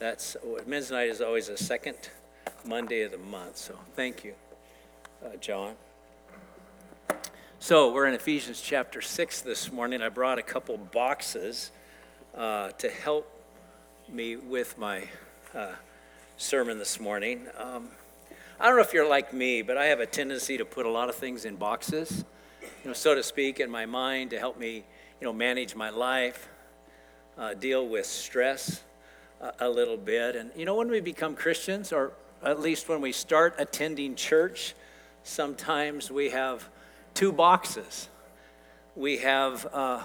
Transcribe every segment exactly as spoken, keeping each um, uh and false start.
That's, men's night is always the second Monday of the month, so thank you, uh, John. So we're in Ephesians chapter six this morning. I brought a couple boxes uh, to help me with my uh, sermon this morning. Um, I don't know if you're like me, but I have a tendency to put a lot of things in boxes, you know, so to speak, in my mind to help me, you know, manage my life, uh, deal with stress a, a little bit. And, you know, when we become Christians, or at least when we start attending church, sometimes we have two boxes. We have uh,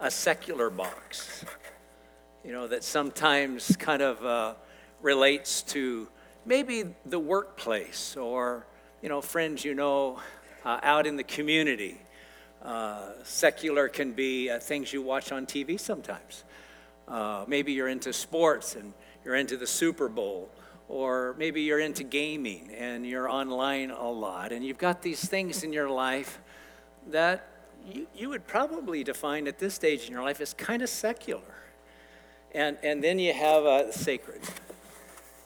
a secular box, you know, that sometimes kind of uh, relates to maybe the workplace or, you know, friends you know uh, out in the community. Uh, secular can be uh, things you watch on T V sometimes. Uh, maybe you're into sports and you're into the Super Bowl. Or maybe you're into gaming and you're online a lot, and you've got these things in your life that you, you would probably define at this stage in your life as kind of secular. And and then you have a sacred.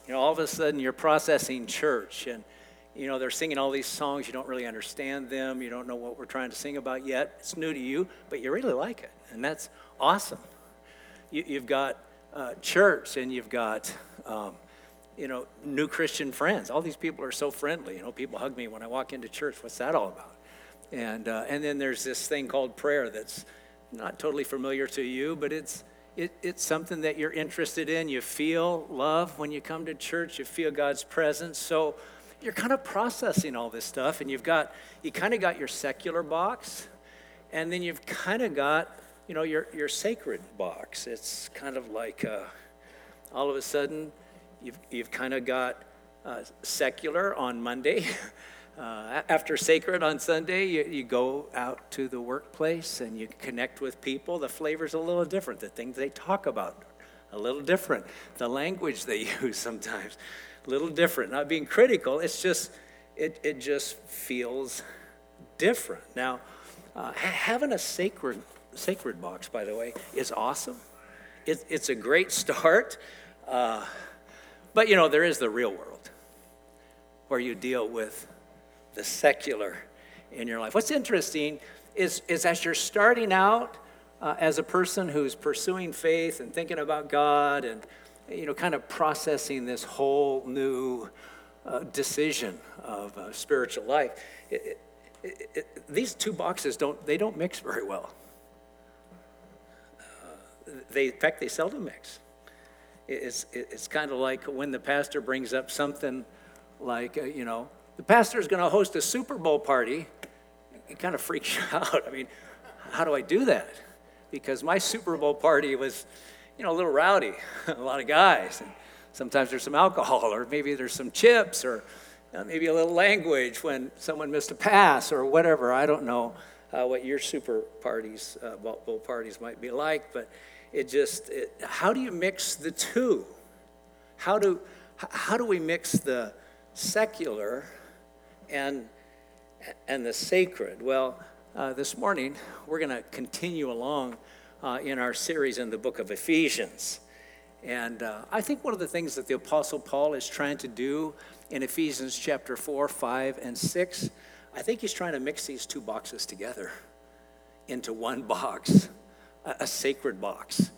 You know, all of a sudden you're processing church, and you know they're singing all these songs, you don't really understand them, you don't know what we're trying to sing about yet. It's new to you, but you really like it, and that's awesome. You, you've got uh, church, and you've got Um, you know, new Christian friends. All these people are so friendly. You know, people hug me when I walk into church. What's that all about? And uh, and then there's this thing called prayer that's not totally familiar to you, but it's it, it's something that you're interested in. You feel love when you come to church. You feel God's presence. So you're kind of processing all this stuff, and you've got you kind of got your secular box, and then you've kind of got you know your your sacred box. It's kind of like uh, all of a sudden, You've, you've kind of got uh, secular on Monday. Uh, after sacred on Sunday, you, you go out to the workplace and you connect with people. The flavor's a little different. The things they talk about are a little different. The language they use sometimes a little different. Not being critical, it's just it it just feels different. Now, uh, having a sacred sacred box, by the way, is awesome. It, it's a great start. Uh, But, you know, there is the real world where you deal with the secular in your life. What's interesting is, is as you're starting out uh, as a person who's pursuing faith and thinking about God and, you know, kind of processing this whole new uh, decision of uh, spiritual life, it, it, it, these two boxes, don't they don't mix very well. Uh, they, in fact, they seldom mix. It's it's kind of like when the pastor brings up something like, you know, the pastor's going to host a Super Bowl party. It kind of freaks you out. I mean, how do I do that? Because my Super Bowl party was, you know, a little rowdy, a lot of guys. And sometimes there's some alcohol, or maybe there's some chips, or maybe a little language when someone missed a pass or whatever. I don't know uh, what your Super parties, uh, bowl parties might be like, but It just, it, how do you mix the two? How do how do we mix the secular and and the sacred? Well, uh, this morning we're going to continue along uh, in our series in the book of Ephesians, and uh, I think one of the things that the Apostle Paul is trying to do in Ephesians chapter four, five, and six, I think he's trying to mix these two boxes together into one box. A sacred box.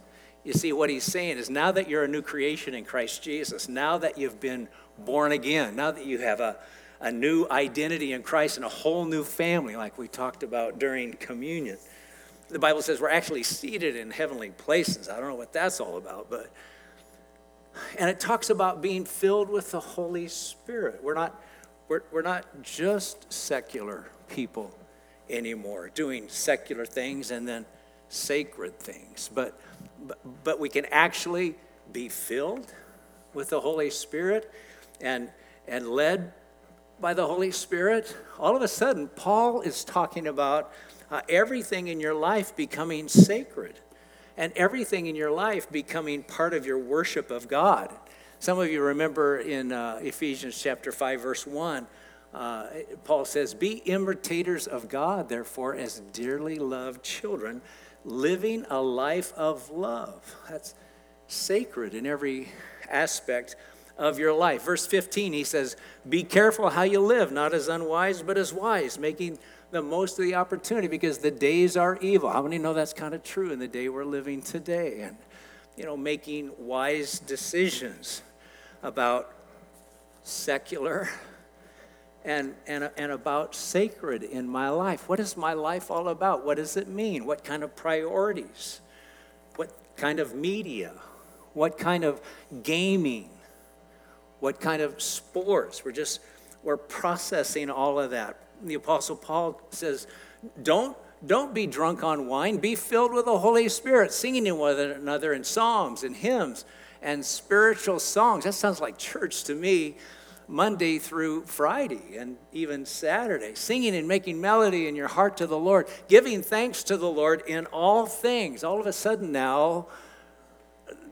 You see, what he's saying is now that you're a new creation in Christ Jesus, now that you've been born again, now that you have a, a new identity in Christ and a whole new family, like we talked about during communion. The Bible says we're actually seated in heavenly places. I don't know what that's all about, but and it talks about being filled with the Holy Spirit. We're not we're we're not just secular people anymore, doing secular things and then sacred things, but, but but we can actually be filled with the Holy Spirit and and led by the Holy Spirit. All of a sudden, Paul is talking about uh, everything in your life becoming sacred, and everything in your life becoming part of your worship of God. Some of you remember in uh, Ephesians chapter five, verse one, Uh, Paul says, "Be imitators of God, therefore, as dearly loved children, living a life of love." That's sacred in every aspect of your life. Verse fifteen, he says, be careful how you live, not as unwise, but as wise, making the most of the opportunity because the days are evil. How many know that's kind of true in the day we're living today? And, you know, making wise decisions about secular and, and, and about sacred in my life. What is my life all about? What does it mean? What kind of priorities? What kind of media? What kind of gaming? What kind of sports? We're just, we're processing all of that. The Apostle Paul says, don't, don't be drunk on wine. Be filled with the Holy Spirit, singing to one another in psalms and hymns and spiritual songs. That sounds like church to me, Monday through Friday and even Saturday. Singing and making melody in your heart to the Lord. Giving thanks to the Lord in all things. All of a sudden now,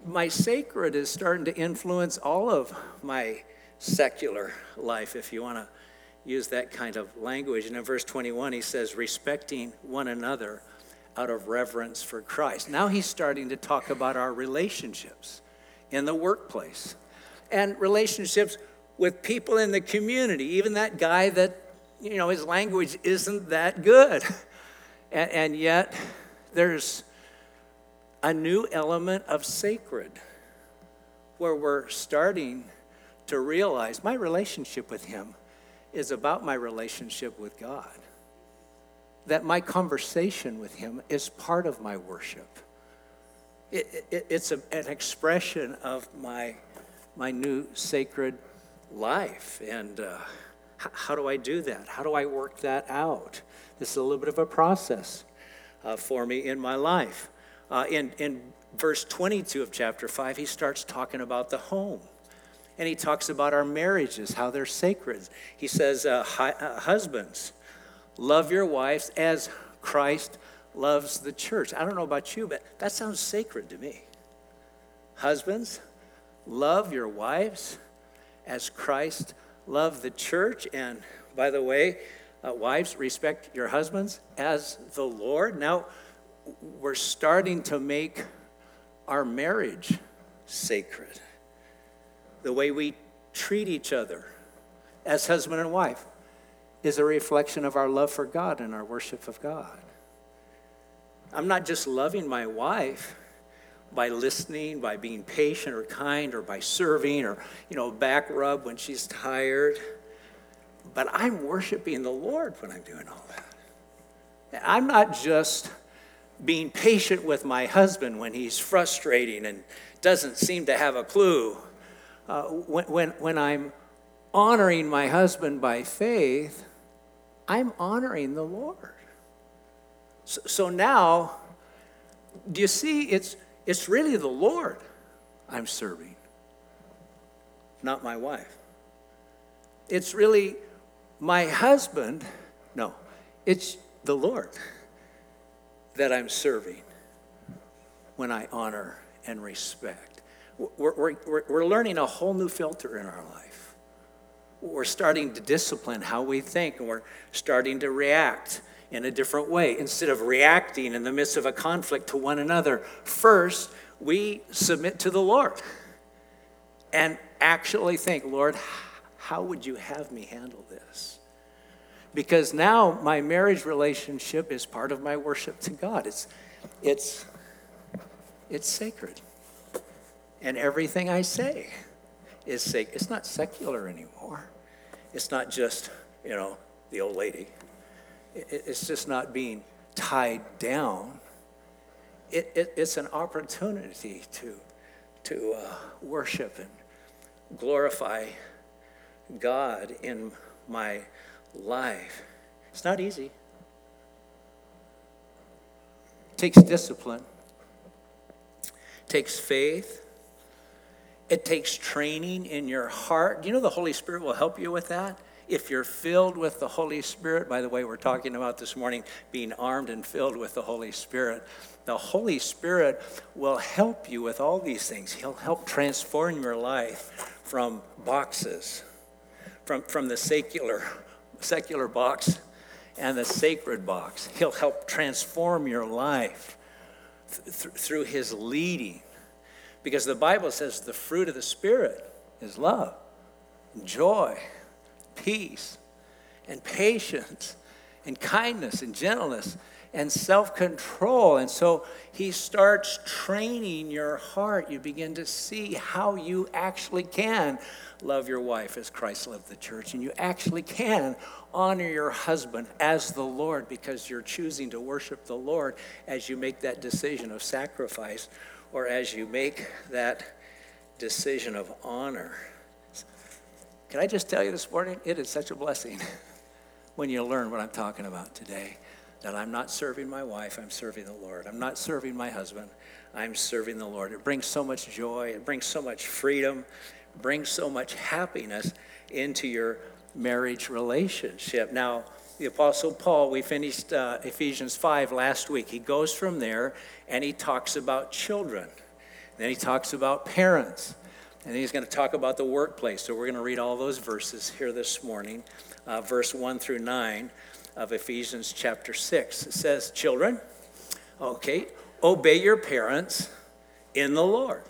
my sacred is starting to influence all of my secular life, if you want to use that kind of language. And in verse twenty-one, he says, respecting one another out of reverence for Christ. Now he's starting to talk about our relationships in the workplace and relationships with people in the community, even that guy that, you know, his language isn't that good. And, and yet there's a new element of sacred where we're starting to realize my relationship with him is about my relationship with God. That my conversation with him is part of my worship. It, it, it's a, an expression of my, my new sacred life. And uh, how do I do that? How do I work that out? This is a little bit of a process uh, for me in my life. Uh, in, in verse twenty-two of chapter five, he starts talking about the home. And he talks about our marriages, how they're sacred. He says, uh, husbands, love your wives as Christ loves the church. I don't know about you, but that sounds sacred to me. Husbands, love your wives as Christ loved the church. And by the way, uh, wives, respect your husbands as the Lord. Now, we're starting to make our marriage sacred. The way we treat each other as husband and wife is a reflection of our love for God and our worship of God. I'm not just loving my wife by listening, by being patient or kind, or by serving, or, you know, back rub when she's tired, but I'm worshiping the Lord when I'm doing all that. I'm not just being patient with my husband when he's frustrating and doesn't seem to have a clue. Uh, when, when, when I'm honoring my husband by faith, I'm honoring the Lord. So, so now, do you see, it's, it's really the Lord I'm serving, not my wife. It's really my husband, no, it's the Lord that I'm serving when I honor and respect. We're, we're, we're learning a whole new filter in our life. We're starting to discipline how we think, and we're starting to react in a different way. Instead of reacting in the midst of a conflict to one another, first, we submit to the Lord and actually think, Lord, how would you have me handle this? Because now my marriage relationship is part of my worship to God. It's, it's, it's sacred. And everything I say is sacred. It's not secular anymore. It's not just, you know, the old lady. It's just not being tied down. It, it, it's an opportunity to, to uh, worship and glorify God in my life. It's not easy. It takes discipline. It takes faith. It takes training in your heart. You know the Holy Spirit will help you with that? If you're filled with the Holy Spirit, by the way, we're talking about this morning being armed and filled with the Holy Spirit. The Holy Spirit will help you with all these things. He'll help transform your life from boxes, from, from the secular, secular box and the sacred box. He'll help transform your life th- through his leading. Because the Bible says the fruit of the Spirit is love, joy, peace, and patience, and kindness, and gentleness, and self-control. And so he starts training your heart. You begin to see how you actually can love your wife as Christ loved the church, and you actually can honor your husband as the Lord, because you're choosing to worship the Lord as you make that decision of sacrifice, or as you make that decision of honor. Can I just tell you this morning, it is such a blessing when you learn what I'm talking about today, that I'm not serving my wife, I'm serving the Lord. I'm not serving my husband, I'm serving the Lord. It brings so much joy, it brings so much freedom, it brings so much happiness into your marriage relationship. Now, the Apostle Paul, we finished uh, Ephesians five last week. He goes from there and he talks about children. And then he talks about parents. And then he's going to talk about the workplace. So we're going to read all those verses here this morning. Uh, verse one through nine of Ephesians chapter six. It says, children, okay, obey your parents in the Lord,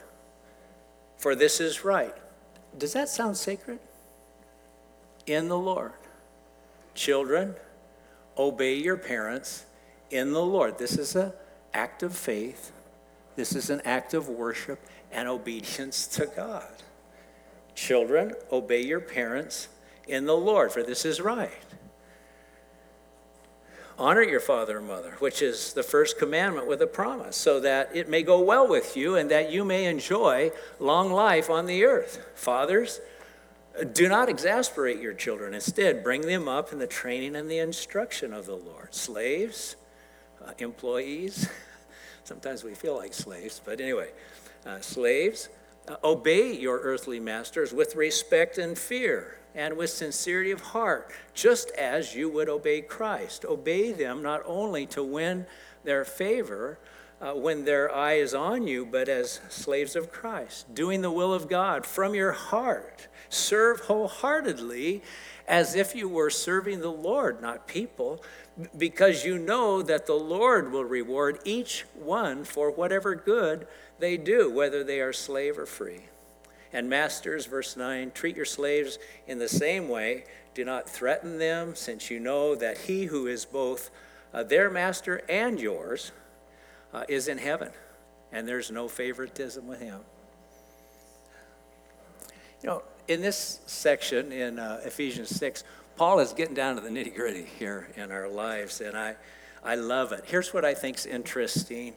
for this is right. Does that sound sacred? In the Lord. Children, obey your parents in the Lord. This is an act of faith. This is an act of worship and obedience to God. Children, obey your parents in the Lord, for this is right. Honor your father and mother, which is the first commandment with a promise, so that it may go well with you and that you may enjoy long life on the earth. Fathers, do not exasperate your children. Instead, bring them up in the training and the instruction of the Lord. Slaves, uh, employees, sometimes we feel like slaves, but anyway, uh, slaves, uh, obey your earthly masters with respect and fear and with sincerity of heart, just as you would obey Christ. Obey them not only to win their favor, Uh, when their eye is on you, but as slaves of Christ, doing the will of God from your heart. Serve wholeheartedly as if you were serving the Lord, not people, because you know that the Lord will reward each one for whatever good they do, whether they are slave or free. And masters, verse nine, treat your slaves in the same way. Do not threaten them, since you know that he who is both uh, their master and yours Uh, is in heaven, and there's no favoritism with him. You know, in this section in uh, Ephesians six, Paul is getting down to the nitty-gritty here in our lives, and I, I love it. Here's what I think's interesting.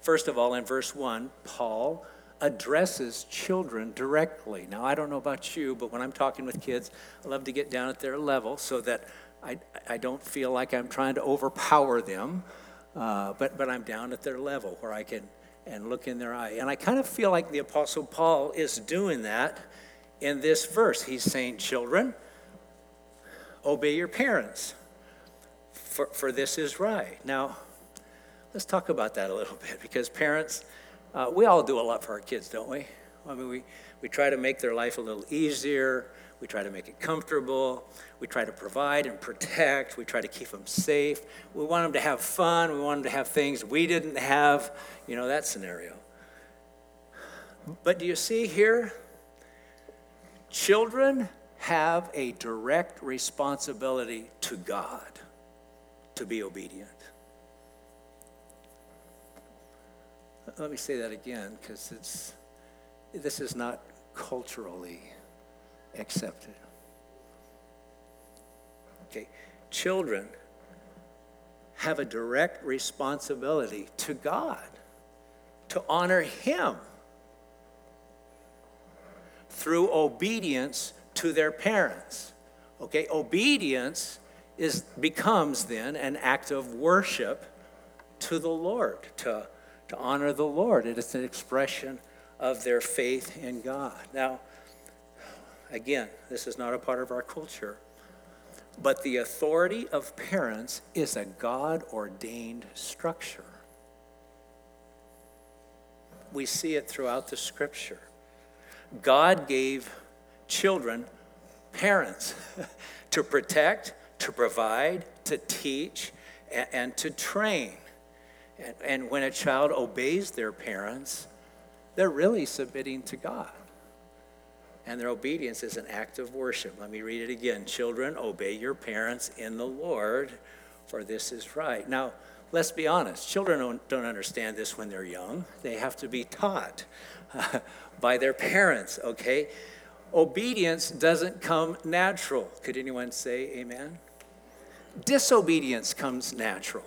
First of all, in verse one, Paul addresses children directly. Now, I don't know about you, but when I'm talking with kids, I love to get down at their level so that I, I don't feel like I'm trying to overpower them. Uh, but but I'm down at their level where I can and look in their eye. And I kind of feel like the Apostle Paul is doing that in this verse. He's saying, children, obey your parents, for, for this is right. Now, let's talk about that a little bit, because parents, uh, we all do a lot for our kids, don't we? I mean, we, we try to make their life a little easier. We try to make it comfortable. We try to provide and protect. We try to keep them safe. We want them to have fun. We want them to have things we didn't have, you know, that scenario. But do you see here? Children have a direct responsibility to God to be obedient. Let me say that again, because it's this is not culturally accepted. Okay, children have a direct responsibility to God to honor him through obedience to their parents. Okay, obedience is becomes then an act of worship to the Lord, to, to honor the Lord. It is an expression of their faith in God. Now, again, this is not a part of our culture, but the authority of parents is a God-ordained structure. We see it throughout the Scripture. God gave children parents to protect, to provide, to teach, and, and to train. And, and when a child obeys their parents, they're really submitting to God. And their obedience is an act of worship. Let me read it again. Children, obey your parents in the Lord, for this is right. Now, let's be honest. Children don't, don't understand this when they're young. They have to be taught uh, by their parents, okay? Obedience doesn't come natural. Could anyone say amen? Disobedience comes natural.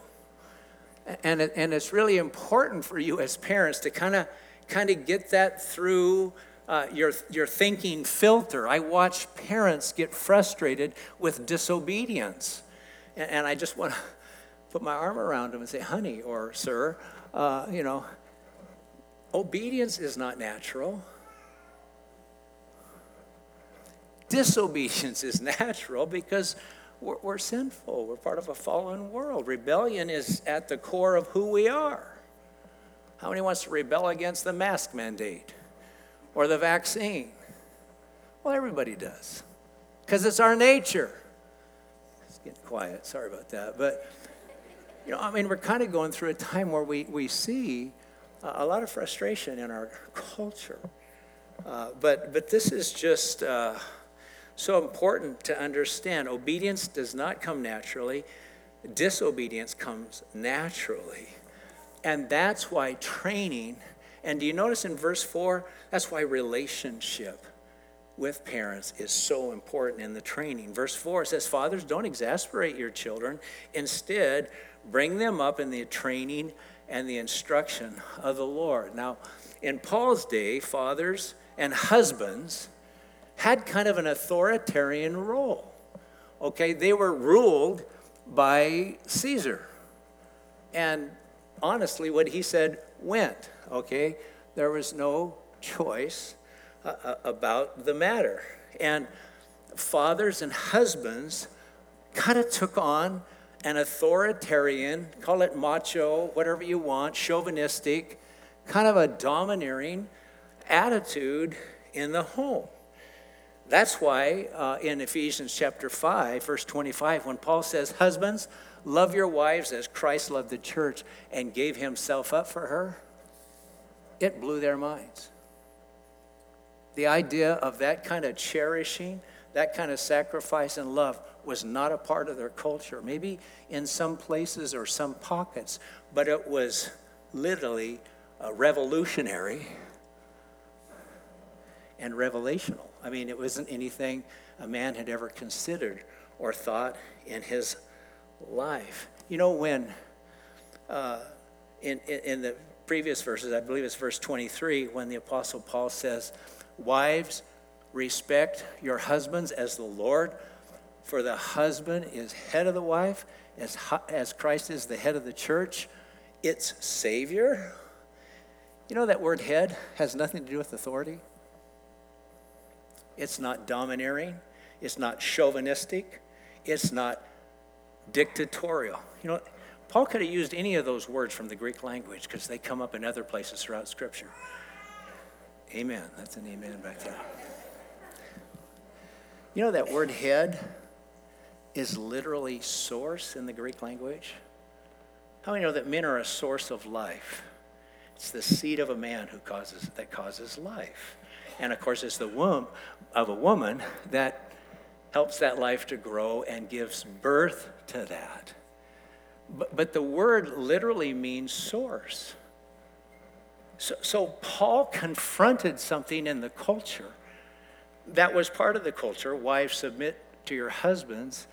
And, and it's really important for you as parents to kind of kind of get that through Uh, your, your thinking filter. I watch parents get frustrated with disobedience. And, and I just want to put my arm around them and say, honey or sir, uh, you know, obedience is not natural. Disobedience is natural because we're, we're sinful. We're part of a fallen world. Rebellion is at the core of who we are. How many wants to rebel against the mask mandate? Or the vaccine? Well, everybody does, because it's our nature. It's getting quiet, sorry about that. But, you know, I mean, we're kind of going through a time where we, we see uh, a lot of frustration in our culture. Uh, but, but this is just uh, so important to understand. Obedience does not come naturally. Disobedience comes naturally. And that's why training. And do you notice in verse four, that's why relationship with parents is so important in the training. Verse four says, fathers, don't exasperate your children. Instead, bring them up in the training and the instruction of the Lord. Now, in Paul's day, fathers and husbands had kind of an authoritarian role. Okay, they were ruled by Caesar. And honestly, what he said went. Okay, there was no choice uh, about the matter. And fathers and husbands kind of took on an authoritarian, call it macho, whatever you want, chauvinistic, kind of a domineering attitude in the home. That's why uh, in Ephesians chapter five, verse twenty-five, when Paul says, husbands, love your wives as Christ loved the church and gave himself up for her, it blew their minds. The idea of that kind of cherishing, that kind of sacrifice and love was not a part of their culture. Maybe in some places or some pockets, but it was literally revolutionary and revelational. I mean, it wasn't anything a man had ever considered or thought in his life. You know, when uh, in, in, in the previous verses, I believe it's verse twenty-three, when the Apostle Paul says, wives, respect your husbands as the Lord, for the husband is head of the wife, as, as Christ is the head of the church, its Savior. You know that word head has nothing to do with authority. It's not domineering. It's not chauvinistic. It's not dictatorial. You know, Paul could have used any of those words from the Greek language because they come up in other places throughout Scripture. Amen. That's an amen back there. You know that word head is literally source in the Greek language? How many know that men are a source of life? It's the seed of a man who causes that causes life. And of course, it's the womb of a woman that helps that life to grow and gives birth to that. But, but the word literally means source. So, so Paul confronted something in the culture that was part of the culture. Wives, submit to your husbands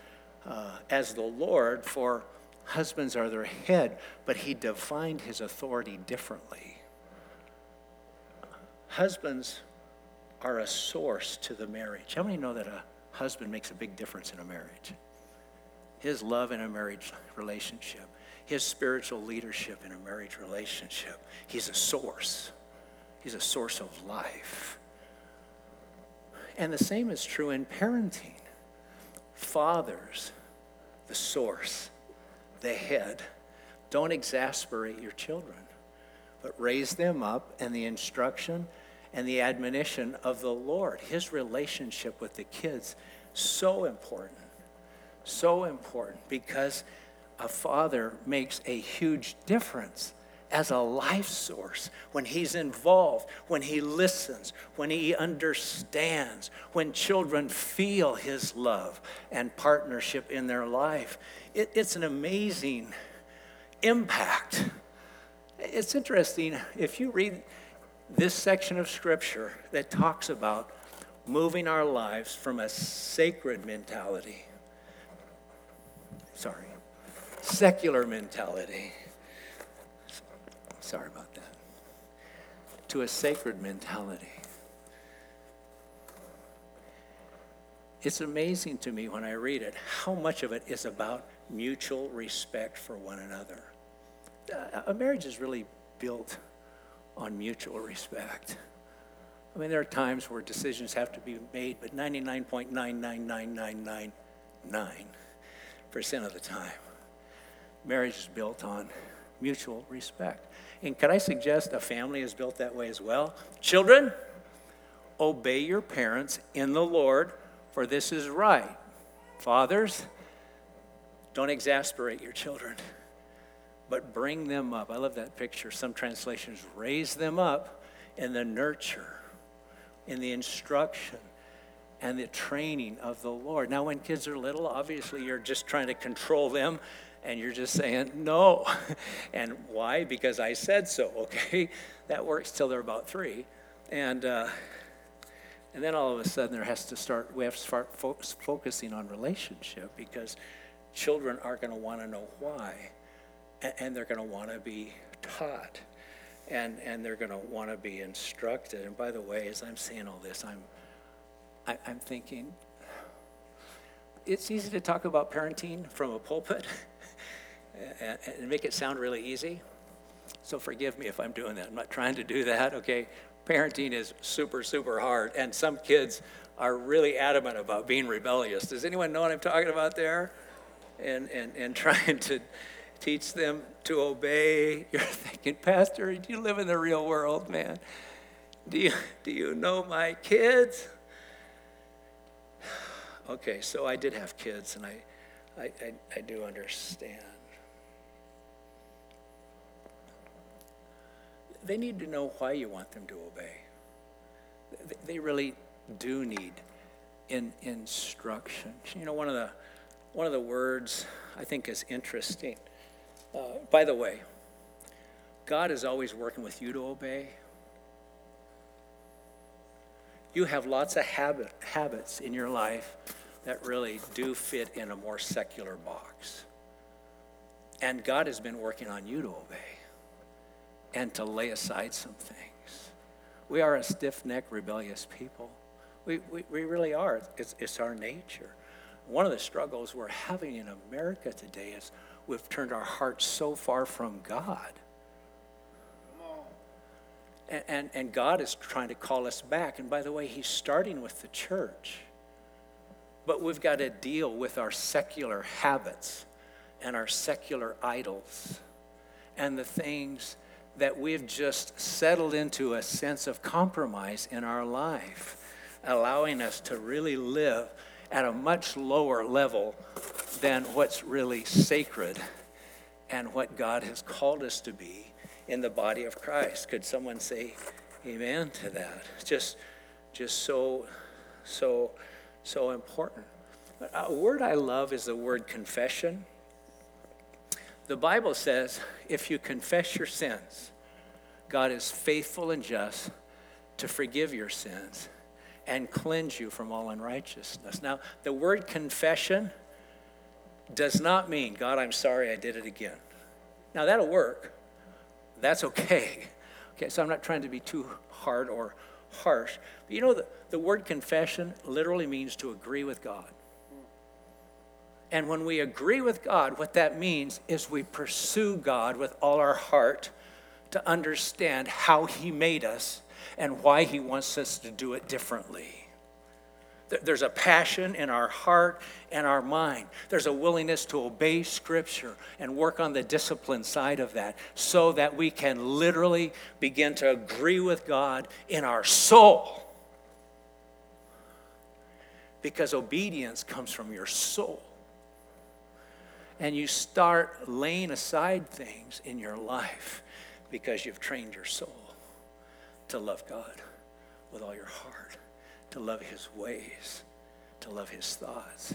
uh, as the Lord, for husbands are their head. But he defined his authority differently. Husbands are a source to the marriage. How many know that a husband makes a big difference in a marriage? His love in a marriage relationship, his spiritual leadership in a marriage relationship. He's a source. He's a source of life. And the same is true in parenting. Fathers, the source, the head. Don't exasperate your children, but raise them up in the instruction and the admonition of the Lord. His relationship with the kids, so important. So important, because a father makes a huge difference as a life source, when he's involved, when he listens, when he understands, when children feel his love and partnership in their life. It, it's an amazing impact. It's interesting, if you read this section of Scripture that talks about moving our lives from a sacred mentality, sorry, secular mentality, sorry about that, to a sacred mentality. It's amazing to me when I read it how much of it is about mutual respect for one another. A marriage is really built on mutual respect. I mean, there are times where decisions have to be made, but ninety-nine point nine nine nine nine nine nine percent of the time, marriage is built on mutual respect. And could I suggest a family is built that way as well? Children, obey your parents in the Lord, for this is right. Fathers, don't exasperate your children, but bring them up. I love that picture. Some translations raise them up in the nurture, in the instruction, and the training of the Lord. Now, when kids are little, obviously you're just trying to control them, and you're just saying no. And why? Because I said so, okay? That works till they're about three. And uh, and then all of a sudden there has to start, we have to start fo- focusing on relationship, because children are gonna wanna know why. And they're going to want to be taught, and, and they're going to want to be instructed. And by the way, as I'm saying all this, I'm I, I'm thinking it's easy to talk about parenting from a pulpit and, and make it sound really easy. So forgive me if I'm doing that. I'm not trying to do that, okay? Parenting is super, super hard, and some kids are really adamant about being rebellious. Does anyone know what I'm talking about there? And and, and trying to teach them to obey. You're thinking, Pastor, do you live in the real world, man? Do you, do you know my kids? Okay, so I did have kids, and I, I, I, I do understand. They need to know why you want them to obey. They really do need in, instruction. You know, one of the one of the words I think is interesting. Uh, by the way, God is always working with you to obey. You have lots of habit, habits in your life that really do fit in a more secular box. And God has been working on you to obey and to lay aside some things. We are a stiff-necked, rebellious people. We, we, we really are. It's, it's our nature. One of the struggles we're having in America today is we've turned our hearts so far from God. And, and, and God is trying to call us back. And by the way, he's starting with the church. But we've got to deal with our secular habits and our secular idols and the things that we've just settled into a sense of compromise in our life, allowing us to really live at a much lower level than what's really sacred and what God has called us to be in the body of Christ. Could someone say amen to that? Just just so, so, so important. A word I love is the word confession. The Bible says, if you confess your sins, God is faithful and just to forgive your sins and cleanse you from all unrighteousness. Now, the word confession does not mean, God, I'm sorry I did it again. Now, that'll work. That's okay. Okay, so I'm not trying to be too hard or harsh. But you know, the, the word confession literally means to agree with God. And when we agree with God, what that means is we pursue God with all our heart to understand how he made us and why he wants us to do it differently. There's a passion in our heart and our mind. There's a willingness to obey Scripture and work on the discipline side of that so that we can literally begin to agree with God in our soul. Because obedience comes from your soul. And you start laying aside things in your life because you've trained your soul to love God with all your heart, to love his ways, to love his thoughts.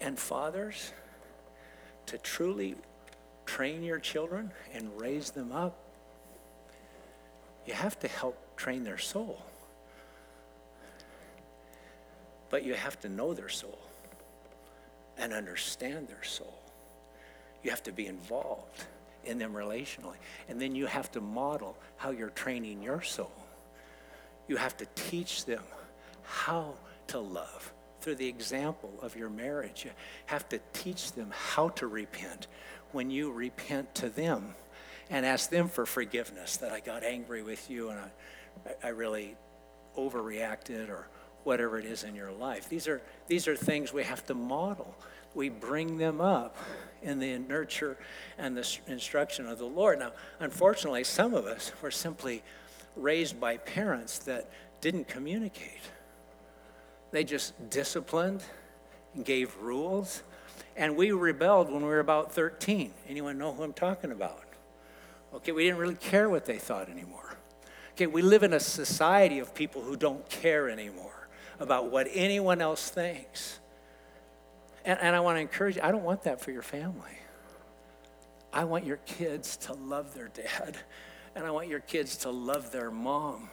And fathers, to truly train your children and raise them up, you have to help train their soul. But you have to know their soul and understand their soul. You have to be involved in them relationally. And then you have to model how you're training your soul. You have to teach them how to love through the example of your marriage. You have to teach them how to repent when you repent to them and ask them for forgiveness, that I got angry with you and I, I really overreacted, or whatever it is in your life. These are, these are things we have to model. We bring them up in the nurture and the instruction of the Lord. Now, unfortunately, some of us were simply raised by parents that didn't communicate. They just disciplined, gave rules, and we rebelled when we were about thirteen. Anyone know who I'm talking about? Okay, we didn't really care what they thought anymore. Okay, we live in a society of people who don't care anymore about what anyone else thinks. And, and I want to encourage you, I don't want that for your family. I want your kids to love their dad, and I want your kids to love their mom,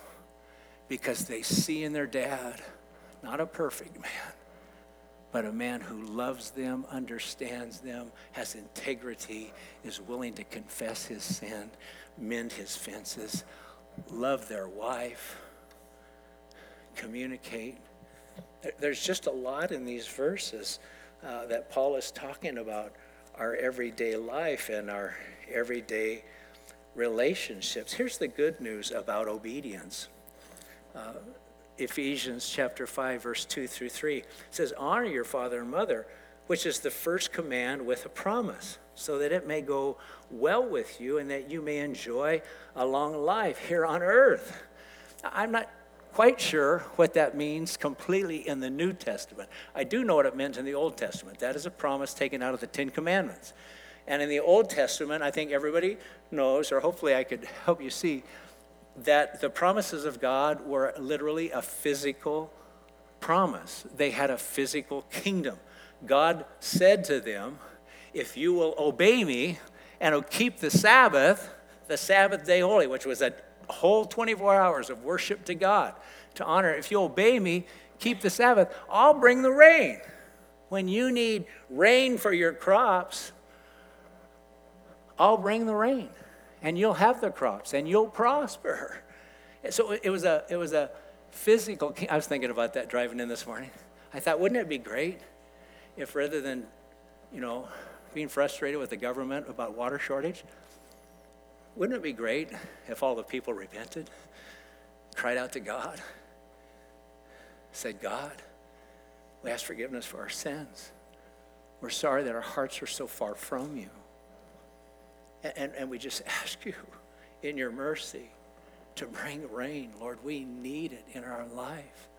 because they see in their dad not a perfect man, but a man who loves them, understands them, has integrity, is willing to confess his sin, mend his fences, love their wife, communicate. There's just a lot in these verses uh, that Paul is talking about our everyday life and our everyday relationships. Here's the good news about obedience. Uh, Ephesians chapter five, verse two through three says, honor your father and mother, which is the first command with a promise, so that it may go well with you and that you may enjoy a long life here on earth. I'm not quite sure what that means completely in the New Testament. I do know what it meant in the Old Testament. That is a promise taken out of the Ten Commandments. And in the Old Testament, I think everybody knows, or hopefully I could help you see, that the promises of God were literally a physical promise. They had a physical kingdom. God said to them, if you will obey me and keep the Sabbath, the Sabbath day holy, which was a whole twenty-four hours of worship to God, to honor. If you obey me, keep the Sabbath, I'll bring the rain. When you need rain for your crops, I'll bring the rain, and you'll have the crops, and you'll prosper. So it was a, it was a physical, I was thinking about that driving in this morning. I thought, wouldn't it be great if rather than, you know, being frustrated with the government about water shortage, wouldn't it be great if all the people repented, cried out to God, said, God, we ask forgiveness for our sins. We're sorry that our hearts are so far from you. And, and, and we just ask you in your mercy to bring rain. Lord, we need it in our life.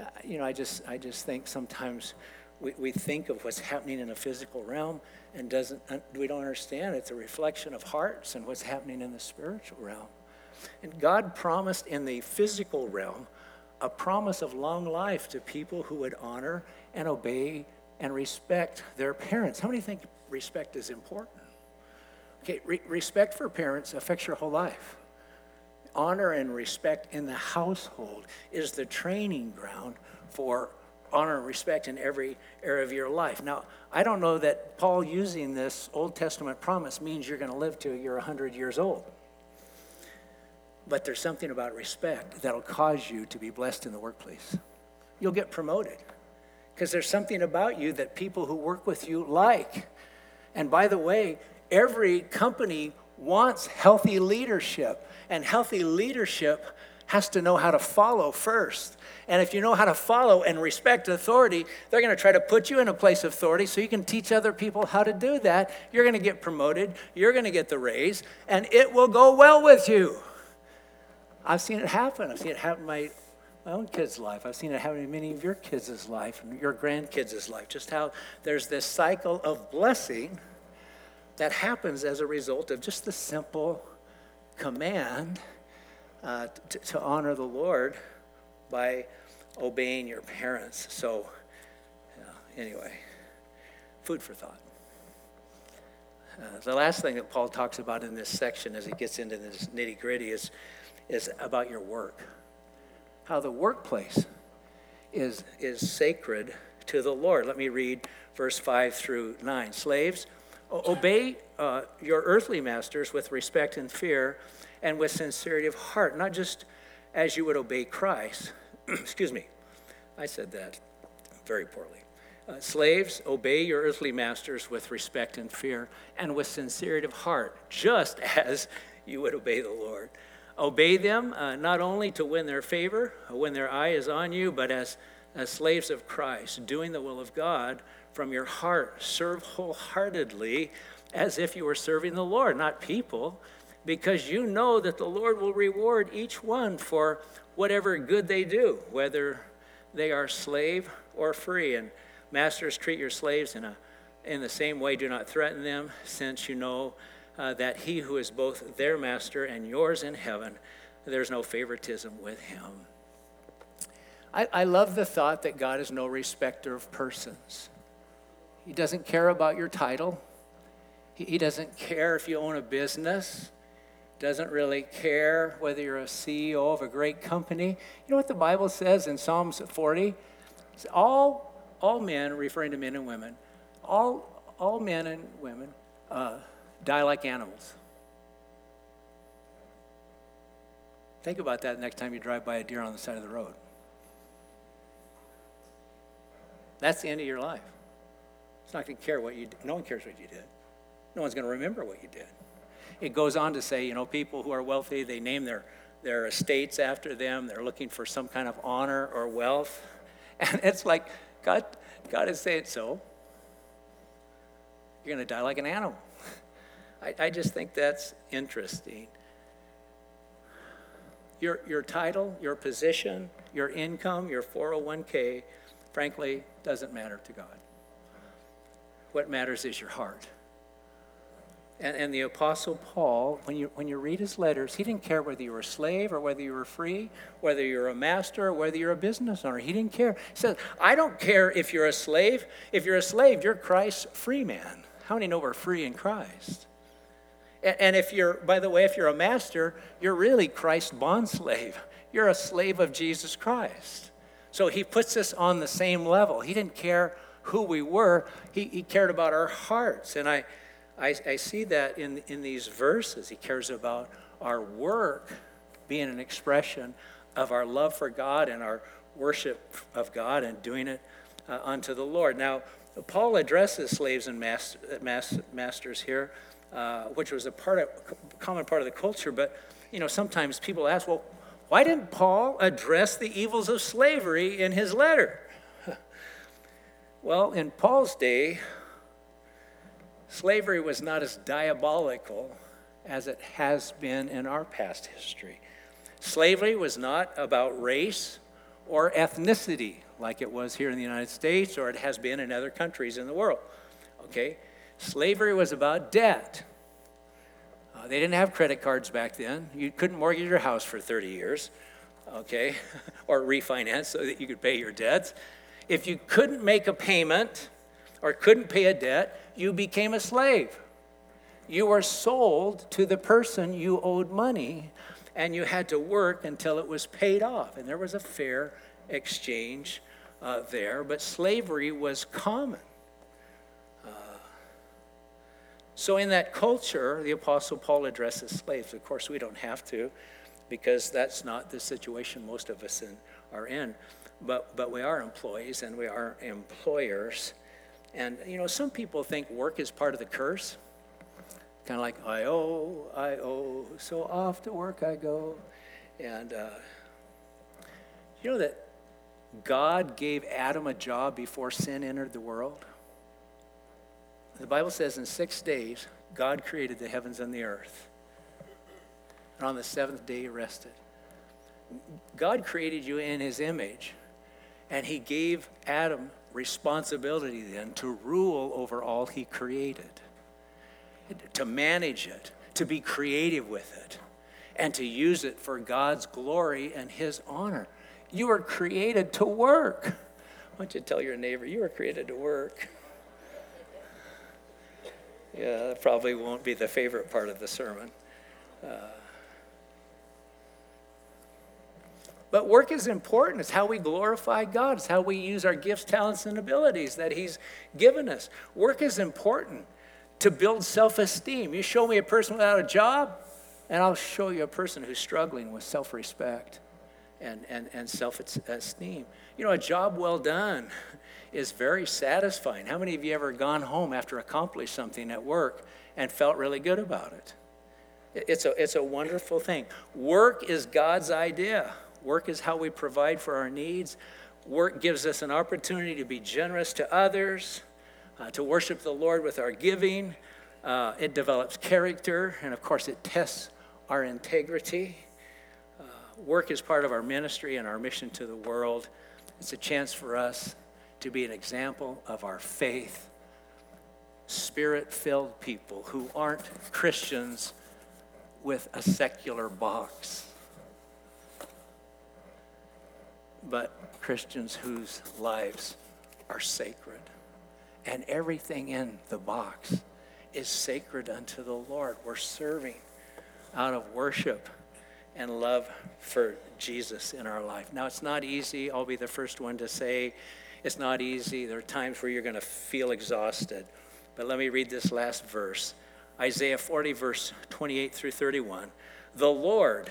Uh, you know, I just, I just think sometimes We, we think of what's happening in the physical realm and doesn't we don't understand it's a reflection of hearts and what's happening in the spiritual realm. And God promised in the physical realm a promise of long life to people who would honor and obey and respect their parents. How many think respect is important? Okay, re- respect for parents affects your whole life. Honor and respect in the household is the training ground for honor and respect in every area of your life. Now, I don't know that Paul using this Old Testament promise means you're going to live till you're one hundred years old. But there's something about respect that'll cause you to be blessed in the workplace. You'll get promoted because there's something about you that people who work with you like. And by the way, every company wants healthy leadership, and healthy leadership has to know how to follow first. And if you know how to follow and respect authority, they're going to try to put you in a place of authority so you can teach other people how to do that. You're going to get promoted. You're going to get the raise. And it will go well with you. I've seen it happen. I've seen it happen in my, my own kids' life. I've seen it happen in many of your kids' life and your grandkids' life. Just how there's this cycle of blessing that happens as a result of just the simple command uh, to, to honor the Lord by obeying your parents. So, yeah, anyway, food for thought. Uh, the last thing that Paul talks about in this section as he gets into this nitty-gritty is, is about your work. How the workplace is, is sacred to the Lord. Let me read verse five through nine. Slaves, obey uh, your earthly masters with respect and fear and with sincerity of heart, not just as you would obey Christ. Excuse me, I said that very poorly. Uh, slaves, obey your earthly masters with respect and fear and with sincerity of heart, just as you would obey the Lord. Obey them uh, not only to win their favor when their eye is on you, but as, as slaves of Christ, doing the will of God from your heart. Serve wholeheartedly as if you were serving the Lord, not people, because you know that the Lord will reward each one for whatever good they do, whether they are slave or free. And masters, treat your slaves in a in the same way. Do not threaten them, since you know uh, that he who is both their master and yours in heaven, there's no favoritism with him. I, I love the thought that God is no respecter of persons. He doesn't care about your title. He, he doesn't care if you own a business. Doesn't really care whether you're a C E O of a great company. You know what the Bible says in Psalms forty? It's all... All men, referring to men and women, all all men and women uh, die like animals. Think about that next time you drive by a deer on the side of the road. That's the end of your life. It's not going to care what you did. No one cares what you did. No one's going to remember what you did. It goes on to say, you know, people who are wealthy, they name their, their estates after them. They're looking for some kind of honor or wealth. And it's like... God, God is saying, so you're going to die like an animal. I, I just think that's interesting. Your, your title, your position, your income, your four oh one k, frankly, doesn't matter to God. What matters is your heart. And, and the Apostle Paul, when you, when you read his letters, he didn't care whether you were a slave or whether you were free, whether you were a master or whether you're a business owner. He didn't care. He says, I don't care if you're a slave. If you're a slave, you're Christ's free man. How many know we're free in Christ? And, and if you're, by the way, if you're a master, you're really Christ's bondslave. You're a slave of Jesus Christ. So he puts us on the same level. He didn't care who we were. He, he cared about our hearts. And I... I, I see that in, in these verses. He cares about our work being an expression of our love for God and our worship of God and doing it uh, unto the Lord. Now, Paul addresses slaves and mas- mas- masters here, uh, which was a part of, common part of the culture. But, you know, sometimes people ask, well, why didn't Paul address the evils of slavery in his letter? Well, in Paul's day... slavery was not as diabolical as it has been in our past history. Slavery was not about race or ethnicity like it was here in the United States or it has been in other countries in the world. Okay? Slavery was about debt. Uh, they didn't have credit cards back then. You couldn't mortgage your house for thirty years, okay, or refinance so that you could pay your debts. If you couldn't make a payment or couldn't pay a debt, you became a slave. You were sold to the person you owed money, and you had to work until it was paid off. And there was a fair exchange uh, there, but slavery was common. Uh, so in that culture, the Apostle Paul addresses slaves. Of course, we don't have to, because that's not the situation most of us in, are in. But, but we are employees, and we are employers. And, you know, some people think work is part of the curse. Kind of like, I owe, I owe, so off to work I go. And uh, you know that God gave Adam a job before sin entered the world? The Bible says in six days, God created the heavens and the earth. And on the seventh day he rested. God created you in his image. And he gave Adam responsibility then to rule over all he created, to manage it, to be creative with it, and to use it for God's glory and his honor. You were created to work. Why don't you tell your neighbor, you were created to work. Yeah, that probably won't be the favorite part of the sermon. Uh, but work is important. It's how we glorify God. It's how we use our gifts, talents, and abilities that he's given us. Work is important to build self-esteem. You show me a person without a job, and I'll show you a person who's struggling with self-respect and, and, and self-esteem. You know, a job well done is very satisfying. How many of you ever gone home after accomplished something at work and felt really good about it? It's a, it's a wonderful thing. Work is God's idea. Work is how we provide for our needs. Work gives us an opportunity to be generous to others, uh, to worship the Lord with our giving. Uh, it develops character, and of course it tests our integrity. Uh, work is part of our ministry and our mission to the world. It's a chance for us to be an example of our faith, spirit-filled people who aren't Christians with a secular box, but Christians whose lives are sacred. And everything in the box is sacred unto the Lord. We're serving out of worship and love for Jesus in our life. Now, it's not easy. I'll be the first one to say it's not easy. There are times where you're going to feel exhausted. But let me read this last verse. Isaiah forty, verse twenty-eight through thirty-one. The Lord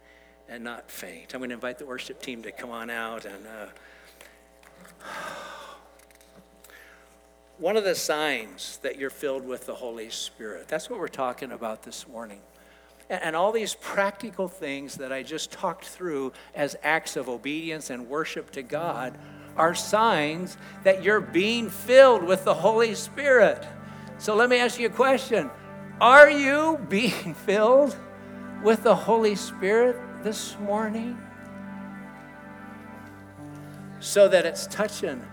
and not faint. I'm going to invite the worship team to come on out. And uh, one of the signs that you're filled with the Holy Spirit. That's what we're talking about this morning. And, and all these practical things that I just talked through as acts of obedience and worship to God are signs that you're being filled with the Holy Spirit. So let me ask you a question. Are you being filled with the Holy Spirit this morning? So that it's touching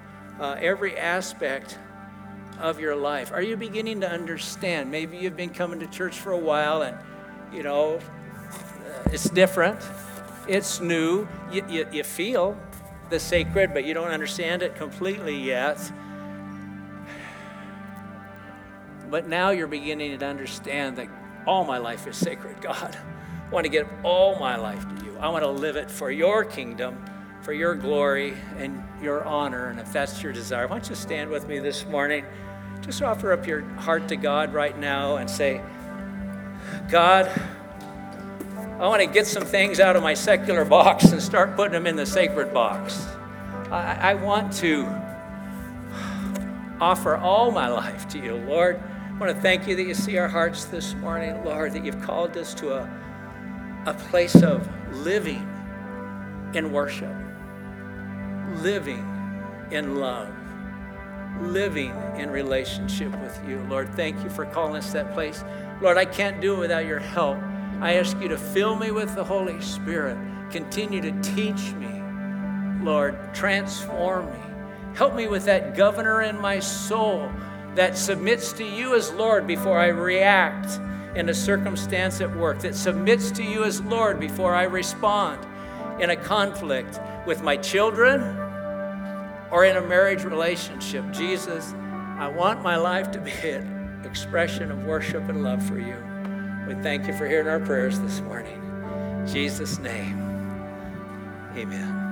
uh, every aspect of your life. Are you beginning to understand? Maybe you've been coming to church for a while and, you know, it's different. It's new. You, you, you feel the sacred, but you don't understand it completely yet. But now you're beginning to understand that all my life is sacred, God. I want to give all my life to you. I want to live it for your kingdom, for your glory and your honor. And if that's your desire, why don't you stand with me this morning? Just offer up your heart to God right now and say, God, I want to get some things out of my secular box and start putting them in the sacred box. I, I want to offer all my life to you, Lord. I want to thank you that you see our hearts this morning, Lord, that you've called us to a, a place of living in worship, living in love, living in relationship with you. Lord, thank you for calling us that place. Lord, I can't do it without your help. I ask you to fill me with the Holy Spirit. Continue to teach me, Lord, transform me. Help me with that governor in my soul that submits to you as Lord before I react in a circumstance at work, that submits to you as Lord before I respond in a conflict with my children or in a marriage relationship. Jesus, I want my life to be an expression of worship and love for you. We thank you for hearing our prayers this morning. In Jesus' name, amen.